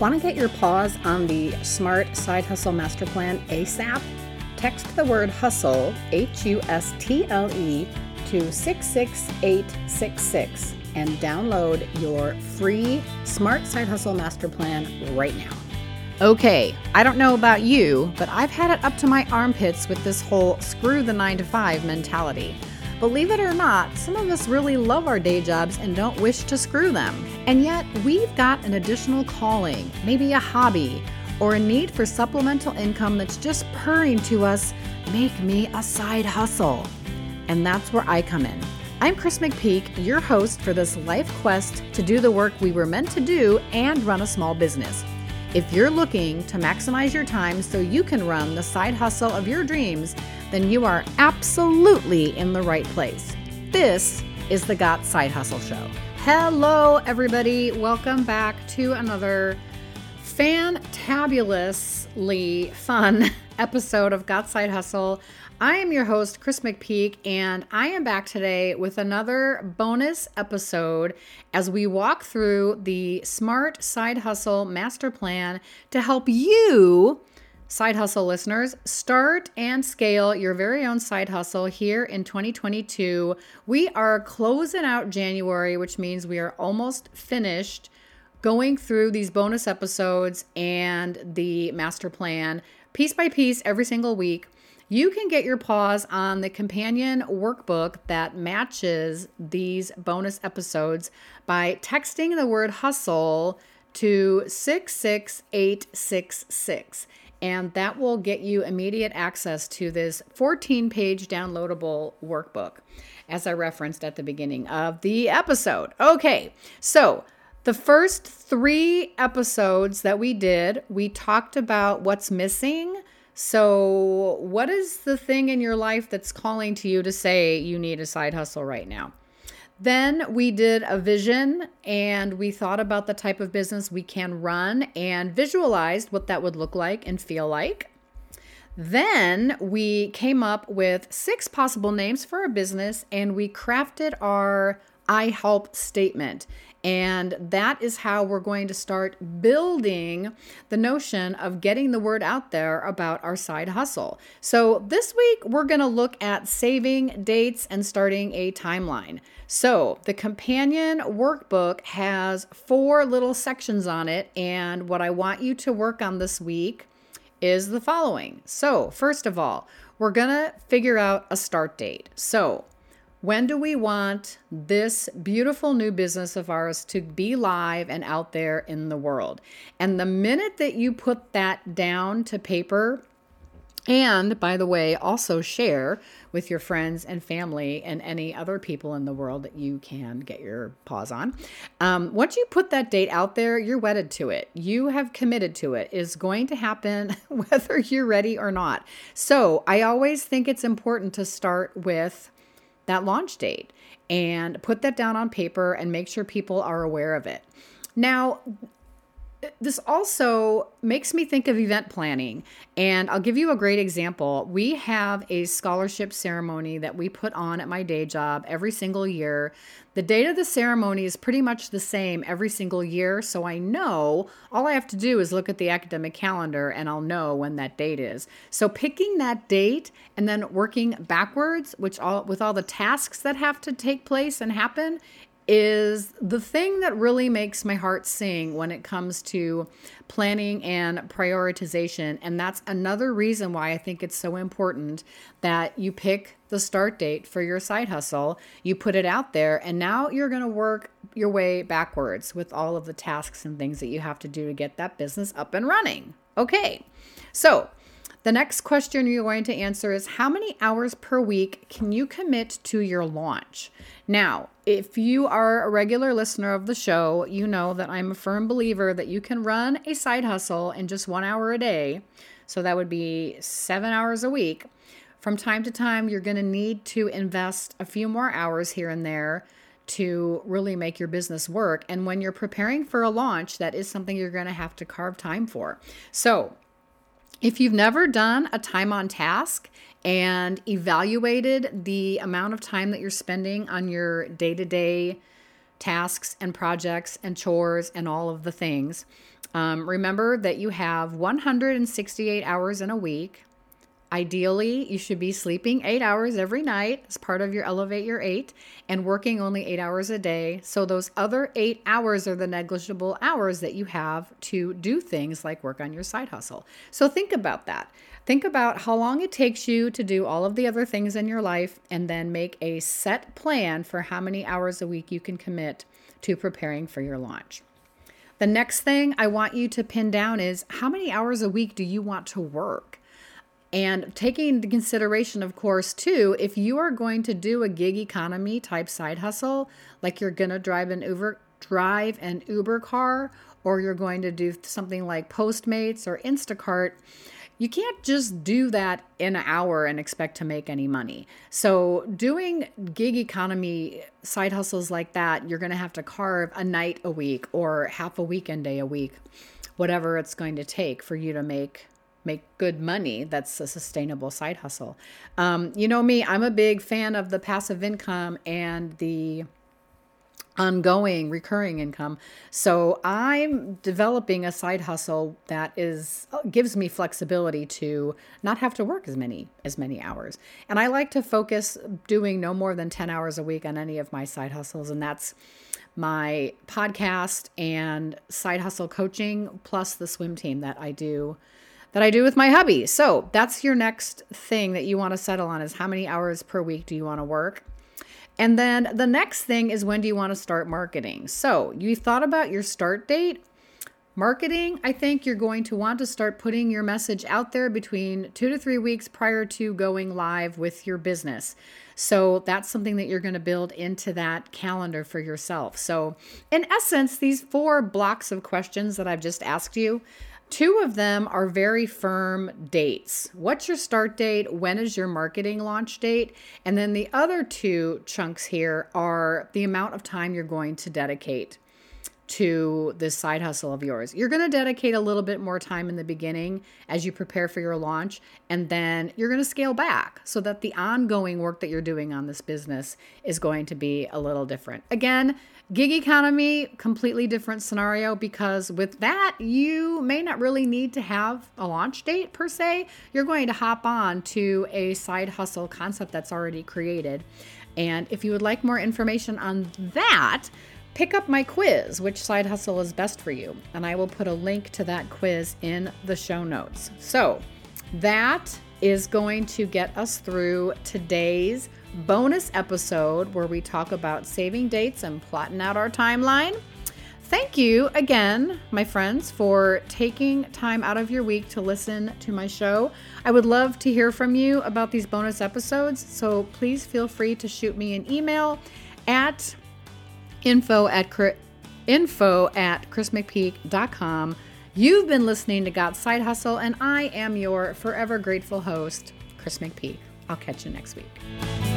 Want to get your paws on the Smart Side Hustle Master Plan ASAP? Text the word HUSTLE, HUSTLE, to 66866 and download your free Smart Side Hustle Master Plan right now. Okay, I don't know about you, but I've had it up to my armpits with this whole screw the 9-to-5 mentality. Believe it or not, some of us really love our day jobs and don't wish to screw them. And yet, we've got an additional calling, maybe a hobby, or a need for supplemental income that's just purring to us, make me a side hustle. And that's where I come in. I'm Chris McPeak, your host for this life quest to do the work we were meant to do and run a small business. If you're looking to maximize your time so you can run the side hustle of your dreams, then you are absolutely in the right place. This is the Got Side Hustle Show. Hello, everybody. Welcome back to another fantabulously fun episode of Got Side Hustle. I am your host, Chris McPeak, and I am back today with another bonus episode as we walk through the Smart Side Hustle Master Plan to help you, side hustle listeners, start and scale your very own side hustle here in 2022. We are closing out January, which means we are almost finished going through these bonus episodes and the master plan piece by piece every single week. You can get your paws on the companion workbook that matches these bonus episodes by texting the word hustle to 66866. And that will get you immediate access to this 14-page downloadable workbook, as I referenced at the beginning of the episode. Okay, so the first three episodes that we did, we talked about what's missing. So what is the thing in your life that's calling to you to say you need a side hustle right now? Then we did a vision and we thought about the type of business we can run and visualized what that would look like and feel like. Then we came up with 6 possible names for a business and we crafted our I help statement. And that is how we're going to start building the notion of getting the word out there about our side hustle. So this week, we're going to look at saving dates and starting a timeline. So the companion workbook has 4 little sections on it. And what I want you to work on this week is the following. So first of all, we're going to figure out a start date. So when do we want this beautiful new business of ours to be live and out there in the world? And the minute that you put that down to paper, and by the way, also share with your friends and family and any other people in the world that you can get your paws on. Once you put that date out there, you're wedded to it. You have committed to it. It's going to happen whether you're ready or not. So I always think it's important to start with that launch date and put that down on paper and make sure people are aware of it. Now, this also makes me think of event planning, and I'll give you a great example. We have a scholarship ceremony that we put on at my day job every single year. The date of the ceremony is pretty much the same every single year, so I know all I have to do is look at the academic calendar and I'll know when that date is. So picking that date and then working backwards, with all the tasks that have to take place and happen, is the thing that really makes my heart sing when it comes to planning and prioritization. And that's another reason why I think it's so important that you pick the start date for your side hustle, you put it out there, and now you're going to work your way backwards with all of the tasks and things that you have to do to get that business up and running. Okay, so the next question you're going to answer is, how many hours per week can you commit to your launch? Now, if you are a regular listener of the show, you know that I'm a firm believer that you can run a side hustle in just 1 hour a day. So that would be 7 hours a week. From time to time, you're going to need to invest a few more hours here and there to really make your business work. And when you're preparing for a launch, that is something you're going to have to carve time for. So if you've never done a time on task and evaluated the amount of time that you're spending on your day-to-day tasks and projects and chores and all of the things, Remember that you have 168 hours in a week. Ideally, you should be sleeping 8 hours every night as part of your Elevate Your Eight and working only 8 hours a day. So those other 8 hours are the negligible hours that you have to do things like work on your side hustle. So think about that. Think about how long it takes you to do all of the other things in your life and then make a set plan for how many hours a week you can commit to preparing for your launch. The next thing I want you to pin down is how many hours a week do you want to work? And taking into consideration, of course, too, if you are going to do a gig economy type side hustle, like you're going to drive an Uber car, or you're going to do something like Postmates or Instacart, you can't just do that in an hour and expect to make any money. So doing gig economy side hustles like that, you're going to have to carve a night a week or half a weekend day a week, whatever it's going to take for you to make good money. That's a sustainable side hustle. You know me, I'm a big fan of the passive income and the ongoing recurring income. So I'm developing a side hustle that gives me flexibility to not have to work as many hours. And I like to focus doing no more than 10 hours a week on any of my side hustles. And that's my podcast and side hustle coaching, plus the swim team that I do with my hubby. So that's your next thing that you want to settle on is how many hours per week do you want to work? And then the next thing is when do you want to start marketing? So you thought about your start date. Marketing, I think you're going to want to start putting your message out there between 2 to 3 weeks prior to going live with your business. So that's something that you're going to build into that calendar for yourself. So in essence, these 4 blocks of questions that I've just asked you, 2 of them are very firm dates. What's your start date? When is your marketing launch date? And then the other 2 chunks here are the amount of time you're going to dedicate to this side hustle of yours. You're going to dedicate a little bit more time in the beginning as you prepare for your launch, and then you're going to scale back so that the ongoing work that you're doing on this business is going to be a little different. Again, gig economy, completely different scenario, because with that, you may not really need to have a launch date per se. You're going to hop on to a side hustle concept that's already created. And if you would like more information on that, pick up my quiz, which side hustle is best for you? And I will put a link to that quiz in the show notes. So that is going to get us through today's bonus episode where we talk about saving dates and plotting out our timeline. Thank you again, my friends, for taking time out of your week to listen to my show. I would love to hear from you about these bonus episodes. So please feel free to shoot me an email at info at chrismcpeak.com. You've been listening to Got Side Hustle, and I am your forever grateful host, Chris McPeak. I'll catch you next week.